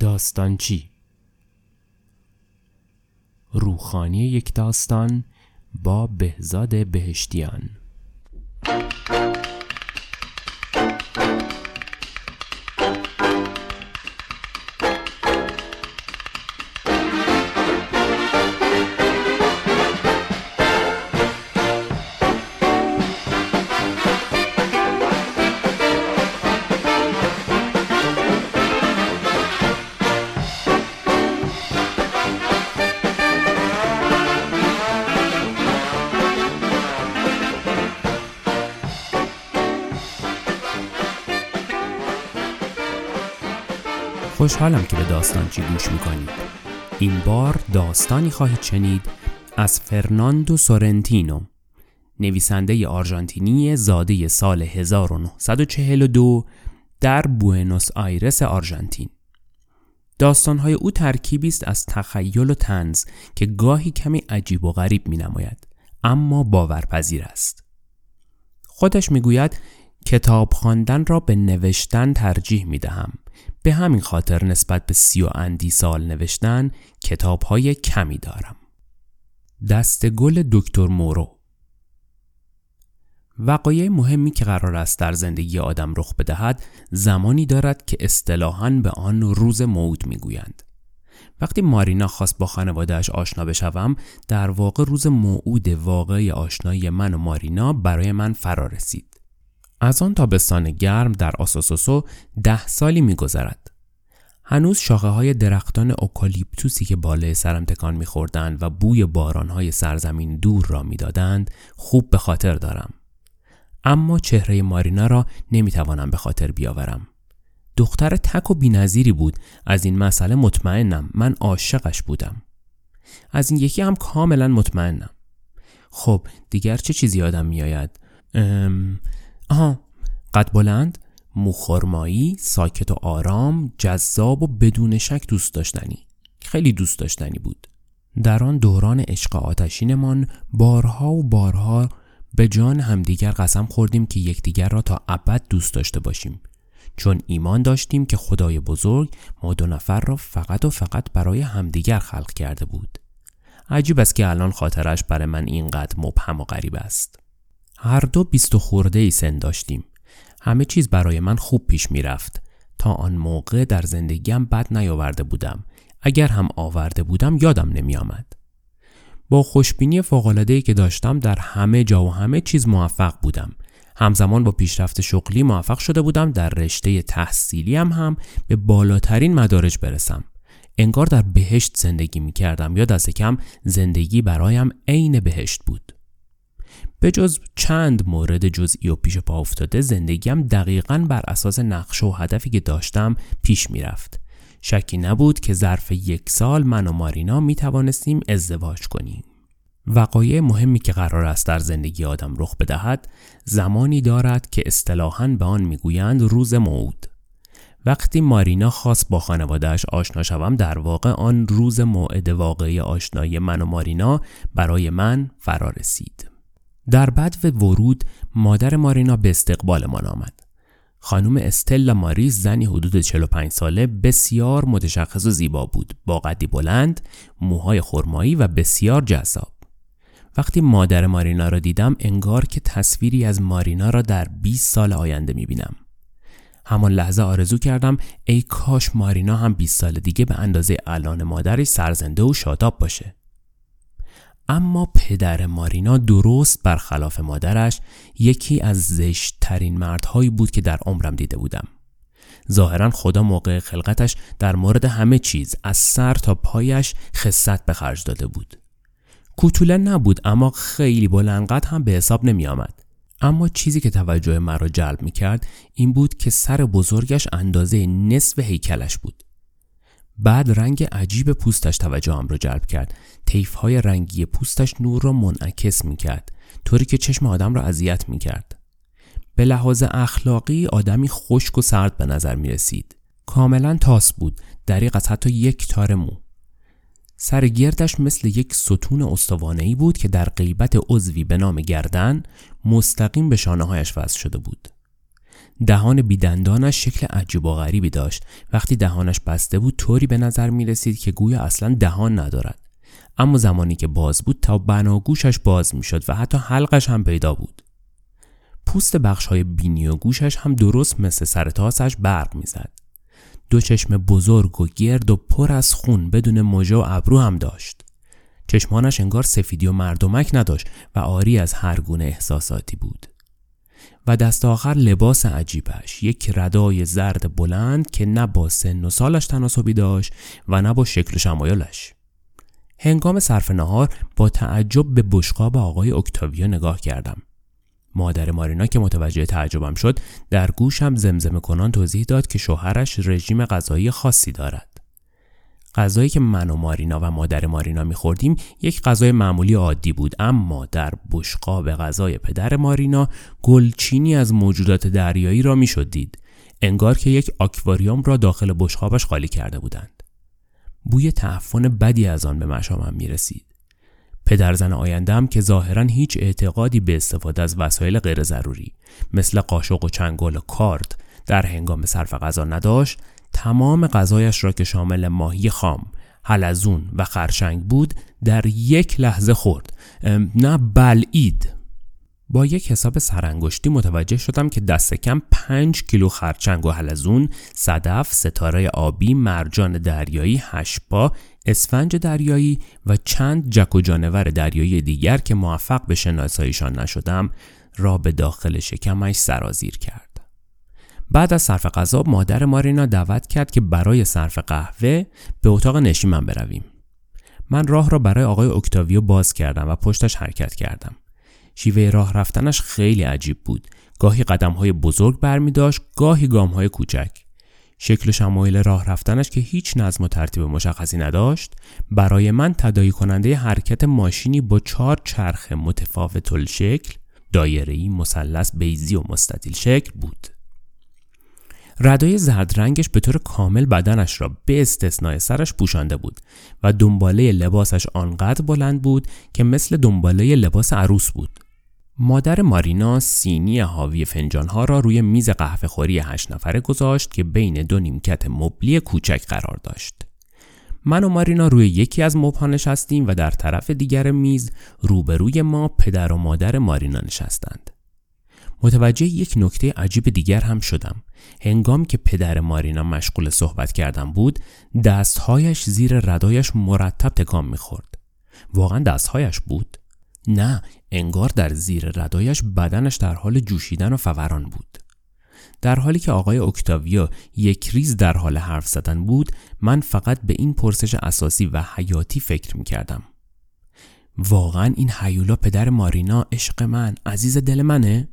داستانچی، روخانی یک داستان با بهزاد بهشتیان. خوشحالم که به داستانچی گوش میکنید. این بار داستانی خواهید شنید از فرناندو سورنتینو، نویسنده آرژانتینی زاده سال 1942 در بوئنوس آیرس، آرژانتین. داستانهای او ترکیبی است از تخیل و طنز که گاهی کمی عجیب و غریب مینماید، اما باورپذیر است. خودش میگوید کتاب خواندن را به نوشتن ترجیح میدهم. به همین خاطر نسبت به 30 اندی سال نوشتن کتاب‌های کمی دارم. دستهگل دکتر مورو. وقایع مهمی که قرار است در زندگی آدم رخ بدهد زمانی دارد که اصطلاحاً به آن روز موعود می‌گویند. وقتی مارینا خواست با خانواده‌اش آشنا بشوم، در واقع روز موعود واقعی آشنایی من و مارینا برای من فرا رسید. از آن تابستان گرم در آساسوسو 10 سالی می‌گذرد. هنوز شاخه‌های درختان اوکالیپتوسی که بالای سرم تکان می‌خوردند و بوی باران‌های سرزمین دور را می‌دادند، خوب به خاطر دارم. اما چهره مارینا را نمی‌توانم به خاطر بیاورم. دختر تک و بی‌نظیری بود، از این مسئله مطمئنم. من عاشقش بودم. از این یکی هم کاملاً مطمئنم. خب، دیگر چه چیزی یادم می‌آید؟ قد بلند، موخرمایی، ساکت و آرام، جذاب و بدون شک دوست داشتنی. خیلی دوست داشتنی بود. در آن دوران عشق آتشینمان بارها و بارها به جان همدیگر قسم خوردیم که یکدیگر را تا ابد دوست داشته باشیم، چون ایمان داشتیم که خدای بزرگ ما 2 نفر را فقط و فقط برای همدیگر خلق کرده بود. عجیب است که الان خاطرش برای من اینقدر مبهم و غریب است. هر دو 20 خورده ای سن داشتیم. همه چیز برای من خوب پیش می رفت. تا آن موقع در زندگیم بد نیاورده بودم. اگر هم آورده بودم یادم نمی آمد. با خوشبینی فوق‌العاده‌ای که داشتم در همه جا و همه چیز موفق بودم. همزمان با پیشرفت شغلی موفق شده بودم در رشته تحصیلیم هم به بالاترین مدارج برسم. انگار در بهشت زندگی می کردم یا دست کم زندگی برایم عین بهشت بود. به جز چند مورد جزئی و پیش پا افتاده، زندگیم دقیقاً بر اساس نقشه و هدفی که داشتم پیش می رفت. شکی نبود که ظرف 1 سال من و مارینا می توانستیم ازدواج کنیم. وقایع مهمی که قرار است در زندگی آدم رخ بدهد زمانی دارد که اصطلاحاً به آن می گویند روز موعود. وقتی مارینا خواست با خانواده‌اش آشنا شوم، در واقع آن روز موعد واقعی آشنایی من و مارینا برای من فرا رسید. در بدو ورود مادر مارینا به استقبالمان آمد. خانم استلا ماریز، زنی حدود 45 ساله، بسیار متشخص و زیبا بود، با قدی بلند، موهای خرمایی و بسیار جذاب. وقتی مادر مارینا را دیدم، انگار که تصویری از مارینا را در 20 سال آینده می‌بینم. همان لحظه آرزو کردم ای کاش مارینا هم 20 سال دیگه به اندازه الان مادرش سرزنده و شاداب باشه. اما پدر مارینا درست برخلاف مادرش یکی از زشت‌ترین مردهایی بود که در عمرم دیده بودم. ظاهراً خدا موقع خلقتش در مورد همه چیز از سر تا پایش خست به خرج داده بود. کوتوله نبود اما خیلی بلندقد هم به حساب نمی آمد. اما چیزی که توجه مرا جلب می کرد این بود که سر بزرگش اندازه نصف هیکلش بود. بعد رنگ عجیب پوستش توجهم را جلب کرد. طیف‌های رنگی پوستش نور را منعکس می‌کرد، طوری که چشم آدم را اذیت می‌کرد. به لحاظ اخلاقی آدمی خشک و سرد به نظر می‌رسید. کاملاً تاس بود، دریغ از حتی یک تار مو. سر گردش مثل یک ستون استوانه‌ای بود که در غیبت عضوی به نام گردن مستقیم به شانه‌هایش وصل شده بود. دهان بیدندانش شکل عجیب و غریبی داشت. وقتی دهانش بسته بود طوری به نظر می رسید که گویا اصلا دهان ندارد. اما زمانی که باز بود تا بناگوشش باز می شد و حتی حلقش هم پیدا بود. پوست بخش‌های بینی و گوشش هم درست مثل سر تاسش برق می زد. دو چشم بزرگ و گرد و پر از خون بدون مژه و ابرو هم داشت. چشمانش انگار سفیدی و مردمک نداشت و عاری از هر گونه احساساتی بود. و دست آخر لباس عجیبش، یک ردای زرد بلند که نه با سن و سالش تناسبی داشت و نه با شکل و شمایلش. هنگام صرف نهار با تعجب به بشقاب آقای اکتاویو نگاه کردم. مادر مارینا که متوجه تعجبم شد در گوشم زمزمه کنان توضیح داد که شوهرش رژیم غذایی خاصی دارد. غذایی که من و مارینا و مادر مارینا می‌خوردیم یک غذای معمولی عادی بود، اما در بشقاب غذای پدر مارینا گلچینی از موجودات دریایی را می‌شد دید، انگار که یک آکواریوم را داخل بشقابش خالی کرده بودند. بوی تعفن بدی از آن به مشامم می‌رسید. پدرزن آینده‌ام که ظاهراً هیچ اعتقادی به استفاده از وسایل غیر ضروری مثل قاشق و چنگال و کارد در هنگام صرف غذا نداشت، تمام غذایش را که شامل ماهی خام، حلزون و خرچنگ بود در یک لحظه خورد. نه بلعید. با یک حساب سرانگشتی متوجه شدم که دست کم 5 کیلو خرچنگ و حلزون، صدف، ستاره آبی، مرجان دریایی، هشپا، اسفنج دریایی و چند جک و جانور دریایی دیگر که موفق به شناساییشان نشدم را به داخل شکمش سرازیر کرد. بعد از صرف غذا مادر مارینا دعوت کرد که برای صرف قهوه به اتاق نشیمن من برویم. من راه را برای آقای اکتاویو باز کردم و پشتش حرکت کردم. شیوه راه رفتنش خیلی عجیب بود. گاهی قدم‌های بزرگ برمی داشت، گاهی گام‌های کوچک. شکل و شمایل راه رفتنش که هیچ نظم و ترتیب مشخصی نداشت، برای من تداعی کننده حرکت ماشینی با 4 چرخ متفاوت الشکل، دایره‌ای، مثلث، بیضی و مستطیل شکل بود. ردای زرد رنگش به طور کامل بدنش را به استثنای سرش پوشانده بود و دنباله لباسش آنقدر بلند بود که مثل دنباله لباس عروس بود. مادر مارینا سینی حاوی فنجانها را روی میز قهوه‌خوری 8 نفره گذاشت که بین 2 نیمکت مبلی کوچک قرار داشت. من و مارینا روی یکی از مبل‌ها نشستیم و در طرف دیگر میز روبروی ما پدر و مادر مارینا نشستند. متوجه یک نکته عجیب دیگر هم شدم. هنگام که پدر مارینا مشغول صحبت کردن بود، دستهایش زیر ردایش مرتب تکان می‌خورد. واقعاً دستهایش بود؟ نه، انگار در زیر ردایش بدنش در حال جوشیدن و فوران بود. در حالی که آقای اکتاویو یک ریز در حال حرف زدن بود، من فقط به این پرسش اساسی و حیاتی فکر می‌کردم. واقعاً این هیولا پدر مارینا عشق من، عزیز دل منه؟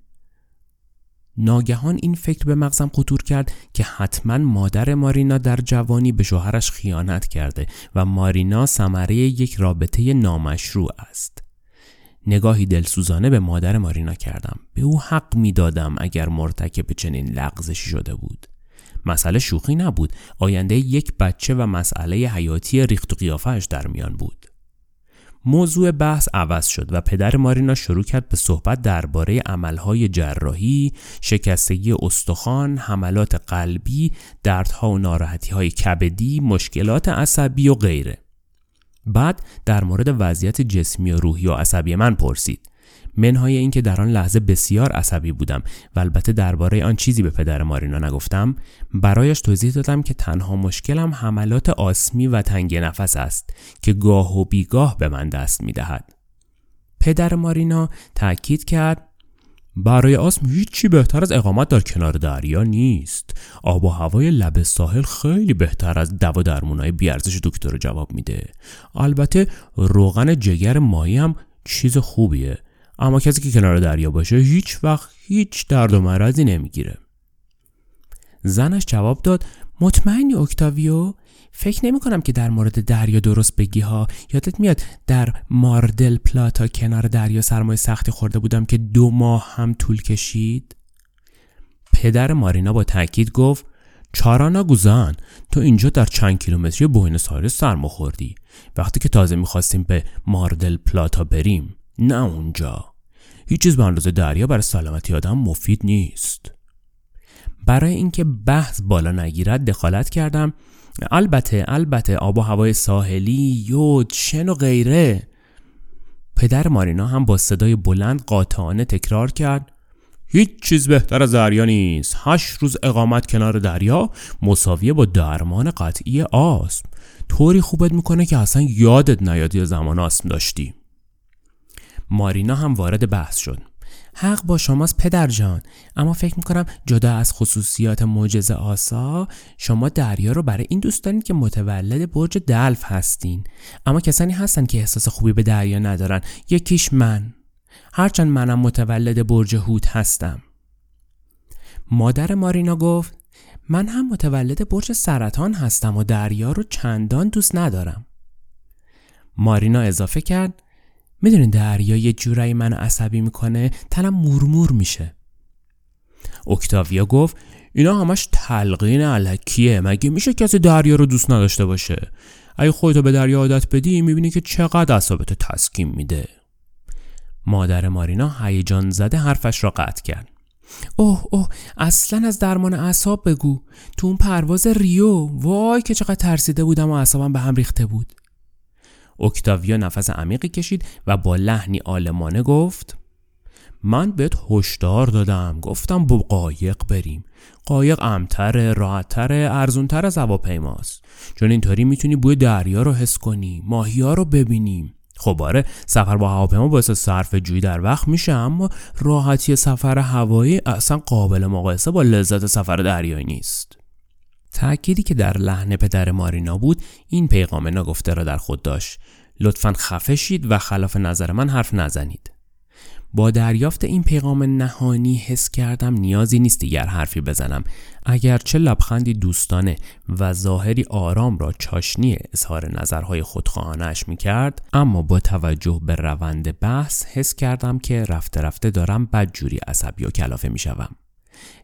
ناگهان این فکر به مغزم خطور کرد که حتما مادر مارینا در جوانی به شوهرش خیانت کرده و مارینا ثمره یک رابطه نامشروع است. نگاهی دلسوزانه به مادر مارینا کردم. به او حق میدادم اگر مرتکب چنین لغزشی شده بود. مسئله شوخی نبود. آینده یک بچه و مسئله حیاتی ریخت و قیافه‌اش در میان بود. موضوع بحث عوض شد و پدر مارینا شروع کرد به صحبت درباره عملهای جراحی، شکستگی استخوان، حملات قلبی، دردها و ناراحتیهای کبدی، مشکلات عصبی و غیره. بعد در مورد وضعیت جسمی و روحی و عصبی من پرسید. منهای این که در آن لحظه بسیار عصبی بودم و البته درباره آن چیزی به پدر مارینا نگفتم، برایش توضیح دادم که تنها مشکلم حملات آسمی و تنگ نفس است که گاه و بیگاه به من دست می‌دهد. پدر مارینا تأکید کرد برای آسم هیچی بهتر از اقامت در کنار دریا نیست. آب و هوای لب ساحل خیلی بهتر از دوا درمونای بیارزش دکتر جواب میده. البته روغن جگر ماهی هم چیز خوبیه، اما کسی که کنار دریا باشه هیچ وقت هیچ درد و مرضی نمیگیره. زنش جواب داد مطمئنی اکتاویو؟ فکر نمی کنم که در مورد دریا درست بگی ها. یادت میاد در ماردل پلاتا کنار دریا سرمای سختی خورده بودم که 2 ماه هم طول کشید؟ پدر مارینا با تأکید گفت چارانا گوزن، تو اینجا در چند کیلومتری بوئنوس آیرس سرما خوردی، وقتی که تازه میخواستیم به ماردل پلاتا بریم. نه اونجا هیچ چیز به اندازه دریا برای سلامتی آدم مفید نیست. برای اینکه بحث بالا نگیرد دخالت کردم. البته آب و هوای ساحلی، یود، شن و غیره. پدر مارینا هم با صدای بلند قاطعانه تکرار کرد: هیچ چیز بهتر از دریا نیست. 8 روز اقامت کنار دریا مساویه با درمان قطعی آسم. طوری خوبت میکنه که اصلا یادت نیاد یه زمان آسم داشتی. مارینا هم وارد بحث شد: حق با شماست پدر جان، اما فکر میکنم جدا از خصوصیات معجزه آسا شما دریا رو برای این دوست دارین که متولد برج دلف هستین. اما کسانی هستن که احساس خوبی به دریا ندارن. یکیش من، هرچند منم متولد برج حوت هستم. مادر مارینا گفت: من هم متولد برج سرطان هستم و دریا رو چندان دوست ندارم. مارینا اضافه کرد: میدونین دریا یه جورایی من عصبی میکنه، تنم مورمور میشه. اکتاویا گفت: اینا همش تلقین الکیه، مگه میشه کسی دریا رو دوست نداشته باشه؟ اگه خودتو به دریا عادت بدی میبینی که چقدر اعصابتو تسکین میده. مادر مارینا هیجان زده حرفش را قطع کرد: اوه اصلا از درمان اعصاب بگو. تو اون پرواز ریو وای که چقدر ترسیده بودم و اعصابم به هم ریخته بود. اکتاویا نفس عمیقی کشید و با لحنی آلمانه گفت: من بهت هشدار دادم، گفتم با قایق بریم. قایق امتره، راحتره، ارزونتر از هواپیماست، چون اینطوری میتونی بوی دریا رو حس کنی، ماهی‌ها رو ببینیم. خب آره، سفر با هواپیما باعث صرف جویی در وقت میشه، اما راحتی سفر هوایی اصلا قابل مقایسه با لذت سفر دریایی نیست. تأکیدی که در لحن پدر مارینا بود این پیغام ناگفته را در خود داشت: لطفاً خفه شید و خلاف نظر من حرف نزنید. با دریافت این پیغام نهانی حس کردم نیازی نیست دیگر حرفی بزنم، اگرچه لبخندی دوستانه و ظاهری آرام را چاشنی اظهار نظرهای خودخواهانش می‌کرد. اما با توجه به روند بحث حس کردم که رفته رفته دارم بدجوری عصبی و کلافه می‌شوم.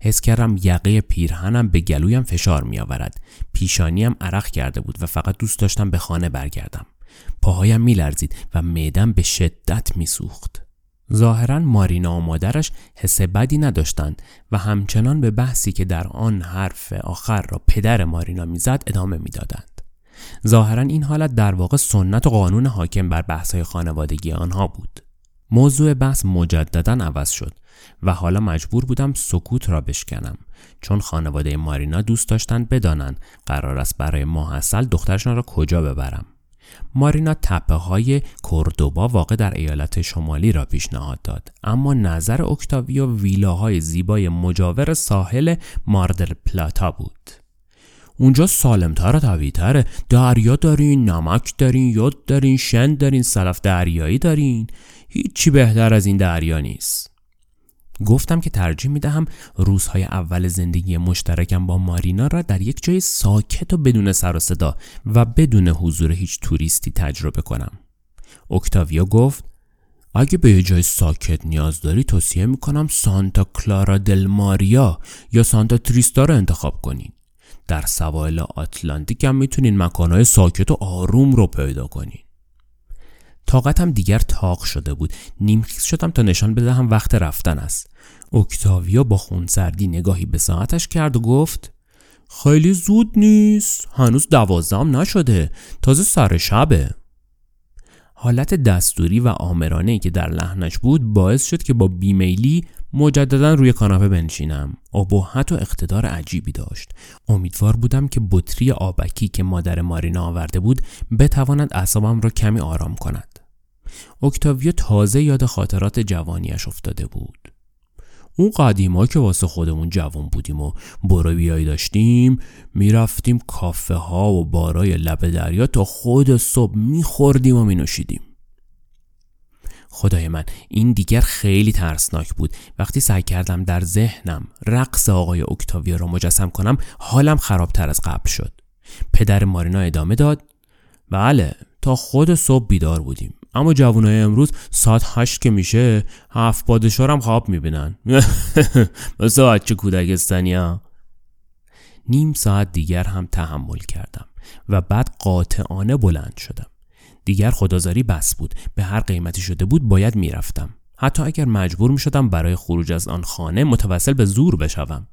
حس کردم یقه پیرهنم به گلویم فشار می‌آورد، پیشانیم عرق کرده بود و فقط دوست داشتم به خانه برگردم. پاهایم می‌لرزید و معده‌ام به شدت می‌سوخت. ظاهراً مارینا و مادرش حس بدی نداشتند و همچنان به بحثی که در آن حرف آخر را پدر مارینا میزد ادامه میدادند. ظاهراً این حالت در واقع سنت و قانون حاکم بر بحث‌های خانوادگی آنها بود. موضوع بحث مجدداً عوض شد و حالا مجبور بودم سکوت را بشکنم، چون خانواده مارینا دوست داشتند بدانند قرار است برای ماه عسل دخترشان را کجا ببرم. مارینا تپه‌های کوردوبا واقع در ایالت شمالی را پیشنهاد داد، اما نظر اکتاویو ویلاهای زیبای مجاور ساحل ماردل پلاتا بود. اونجا سالم‌تر و طبیعی‌تره، دریا دارین، نمک دارین، یود دارین، شن دارین، سلف دریایی دارین، هیچی بهتر از این دریا نیست. گفتم که ترجیح میدهم روزهای اول زندگی مشترکم با مارینا را در یک جای ساکت و بدون سر و صدا و بدون حضور هیچ توریستی تجربه کنم. اکتاویا گفت: اگه به یه جای ساکت نیاز داری توصیه میکنم سانتا کلارا دل ماریا یا سانتا تریستا را انتخاب کنین. در سواحل آتلانتیک هم میتونین مکانهای ساکت و آروم رو پیدا کنین. طاقتم دیگر تاق شده بود. نیمخیز شدم تا نشان بدهم وقت رفتن است. اکتاویا با خونسردی نگاهی به ساعتش کرد و گفت: خیلی زود نیست، هنوز 12 نشده، تازه سر شبه. حالت دستوری و آمرانه‌ای که در لحنش بود باعث شد که با بیمیلی مجددا روی کاناپه بنشینم. ابهت و اقتدار عجیبی داشت. امیدوار بودم که بطری آبکی که مادر مارینا آورده بود بتواند اعصابم را کمی آرام کند. اکتاویو تازه یاد خاطرات جوانیش افتاده بود. اون قدیما که واسه خودمون جوان بودیم و برویایی داشتیم، میرفتیم کافه ها و بارای لب دریا تا خود صبح میخوردیم و مینوشیدیم. خدای من، این دیگر خیلی ترسناک بود. وقتی سعی کردم در ذهنم رقص آقای اکتاویا رو مجسم کنم حالم خرابتر از قبل شد. پدر مارینا ادامه داد: بله، تا خود صبح بیدار بودیم، اما جوانای امروز ساعت 8 که میشه 7 پادشارم خواب میبینن. مثل بچه کودکستانی ها. نیم ساعت دیگر هم تحمل کردم و بعد قاطعانه بلند شدم. دیگر خدازاری بس بود. به هر قیمتی شده بود باید میرفتم، حتی اگر مجبور میشدم برای خروج از آن خانه متوسل به زور بشوم.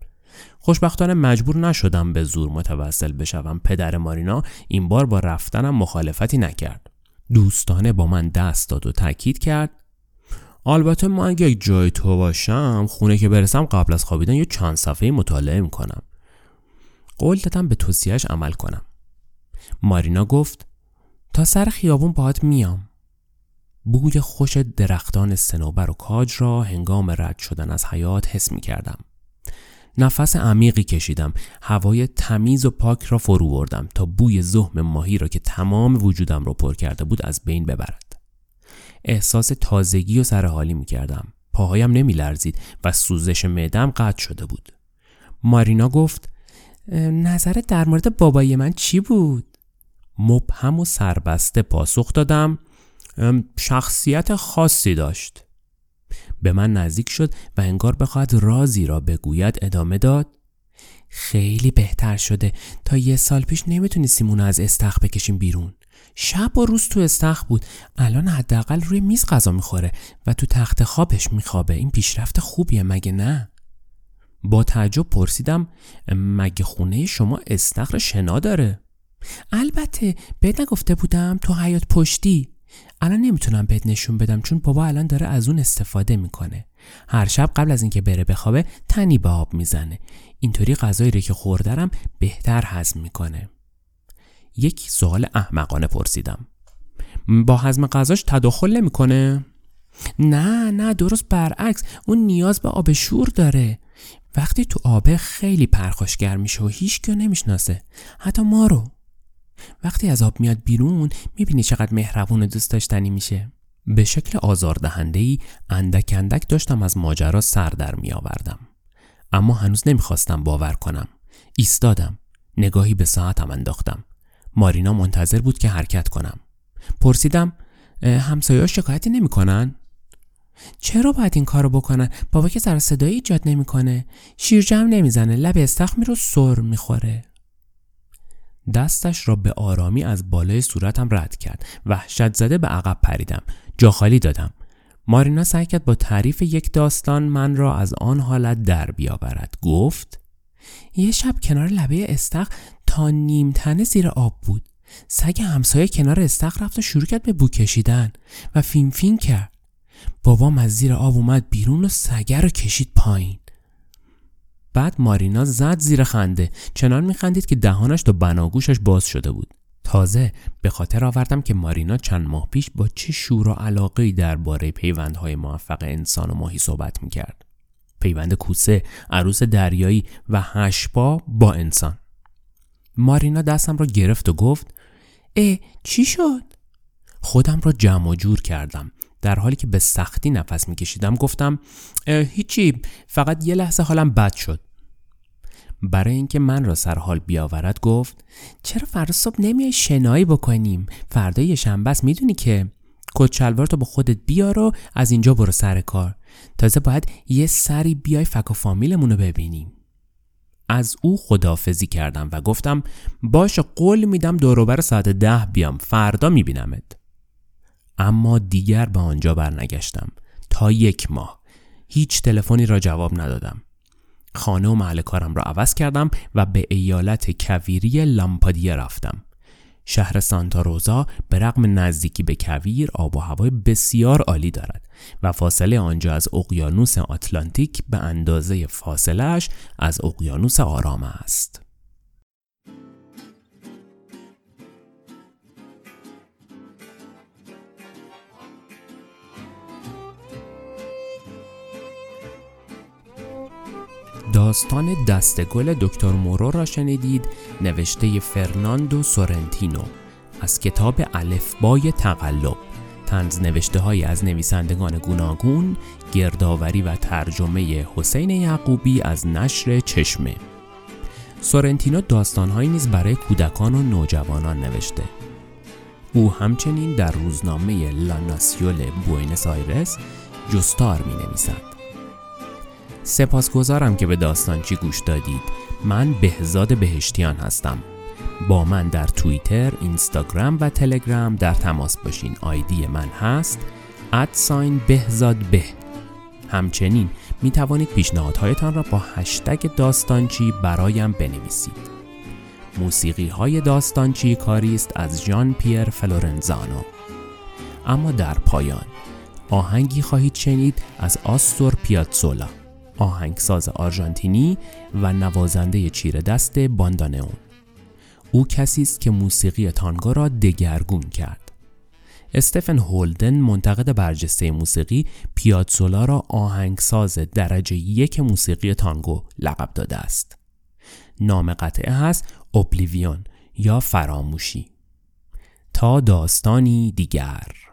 خوشبختانه مجبور نشدم به زور متوسل بشوم. پدر مارینا این بار با رفتنم مخالفتی نکرد. دوستانه با من دست داد و تاکید کرد البته ما اگه جای تو باشم خونه که برسم قبل از خوابیدن یه چند صفحه مطالعه میکنم. قول دادم به توصیه‌اش عمل کنم. مارینا گفت تا سر خیابون باهات میام. بوی خوش درختان صنوبر و کاج را هنگام رد شدن از حیاط حس می کردم. نفس عمیقی کشیدم. هوای تمیز و پاک را فرو بردم تا بوی زخم ماهی را که تمام وجودم را پر کرده بود از بین ببرد. احساس تازگی و سرحالی می کردم. پاهایم نمی لرزید و سوزش معده‌ام قطع شده بود. مارینا گفت نظرت در مورد بابای من چی بود؟ مبهم و سربسته پاسخ دادم شخصیت خاصی داشت. به من نزدیک شد و انگار بخواهد رازی را بگوید ادامه داد خیلی بهتر شده. تا 1 سال پیش نمیتونستیم اونو از استخر بکشیم بیرون. شب و روز تو استخر بود. الان حداقل روی میز غذا میخوره و تو تخت خوابش میخوابه. این پیشرفت خوبیه مگه نه؟ با تعجب پرسیدم مگه خونه شما استخر شنا داره؟ البته بهت نگفته بودم تو حیاط پشتی. الان نمیتونم بهت نشون بدم چون بابا الان داره از اون استفاده میکنه. هر شب قبل از اینکه بره بخوابه تنی به آب میزنه. اینطوری غذایی رو که خوردرم بهتر هضم میکنه. یک سوال احمقانه پرسیدم با هضم غذاش تداخل نمیکنه؟ نه درست برعکس. اون نیاز به آب شور داره. وقتی تو آبه خیلی پرخاشگر میشه و هیچ کیو نمیشناسه حتی ما رو. وقتی از آب میاد بیرون میبینی چقدر مهربون و دوست داشتنی میشه. به شکل آزاردهنده‌ای اندک اندک داشتم از ماجرا سر در میآوردم اما هنوز نمیخواستم باور کنم. ایستادم. نگاهی به ساعتم انداختم. مارینا منتظر بود که حرکت کنم. پرسیدم همسایه‌ها شکایتی نمیکنن؟ چرا باید این کارو بکنن؟ بابا که سر صدایی ایجاد نمیکنه. شیرجم نمیزنه. لب استخر میره سر میخوره. دستش را به آرامی از بالای صورتم رد کرد. وحشت زده به عقب پریدم. جا خالی دادم. مارینا سعی کرد با تعریف یک داستان من را از آن حالت در بیاورد. گفت یه شب کنار لبه استخر تا نیم تنه زیر آب بود. سگ همسایه کنار استخر رفت و شروع کرد به بو کشیدن و فین فین کرد. بابام از زیر آب اومد بیرون و سگه رو کشید پایین. بعد مارینا زد زیر خنده. چنان میخندید که دهانش تا بناگوشش باز شده بود. تازه به خاطر آوردم که مارینا چند ماه پیش با چه شور و علاقه‌ای درباره پیوندهای موفق انسان و ماهی صحبت میکرد. پیوند کوسه، عروس دریایی و 8 پا با انسان. مارینا دستم را گرفت و گفت چی شد؟ خودم را جمع و جور کردم. در حالی که به سختی نفس میکشیدم گفتم هیچی، فقط یه لحظه حالم بد شد. برای اینکه من را سر حال بیاورد گفت چرا فردا صبح نمیای شنایی بکنیم؟ فردا یه شنبه است میدونی که. کت شلوارتو با خودت بیار و از اینجا برو سر کار. تازه باید یه سری بیای فک و فامیلمون رو ببینیم. از او خداحافظی کردم و گفتم باشه قول میدم دوروبر ساعت 10 بیام. فردا میبینمت. اما دیگر به آنجا برنگشتم. تا 1 ماه هیچ تلفنی را جواب ندادم. خانه و محل کارم را عوض کردم و به ایالت کویری لامپادیا رفتم. شهر سانتا روزا به رغم نزدیکی به کویر آب و هوای بسیار عالی دارد و فاصله آنجا از اقیانوس آتلانتیک به اندازه فاصله‌اش از اقیانوس آرام است. داستان دستهگل دکتر مورو را شنیدید، نوشته فرناندو سورنتینو، از کتاب الفبای تقلب. طنز نوشته‌هایی از نویسندگان گوناگون، گردآوری و ترجمه حسین یعقوبی از نشر چشمه. سورنتینو داستان‌هایی نیز برای کودکان و نوجوانان نوشته. او همچنین در روزنامه لا ناسیون بوئنوس آیرس جستار می‌نویسد. سپاسگزارم که به داستانچی گوش دادید. من بهزاد بهشتیان هستم. با من در توییتر، اینستاگرام و تلگرام در تماس باشین. آیدی من هست @behzadbeh. همچنین می توانید پیشنهادهایتان را با هشتگ داستانچی برایم بنویسید. موسیقی های داستانچی کاری است از ژان پیر فلورنزانو. اما در پایان آهنگی خواهید شنید از آستور پیاتزولا، آهنگساز آرژانتینی و نوازنده چیره دست باندانئون. او کسی است که موسیقی تانگو را دگرگون کرد. استفن هولدن، منتقد برجسته موسیقی، پیاتزولا را آهنگساز درجه یک موسیقی تانگو لقب داده است. نام قطعه هست اوبلیویون یا فراموشی. تا داستانی دیگر.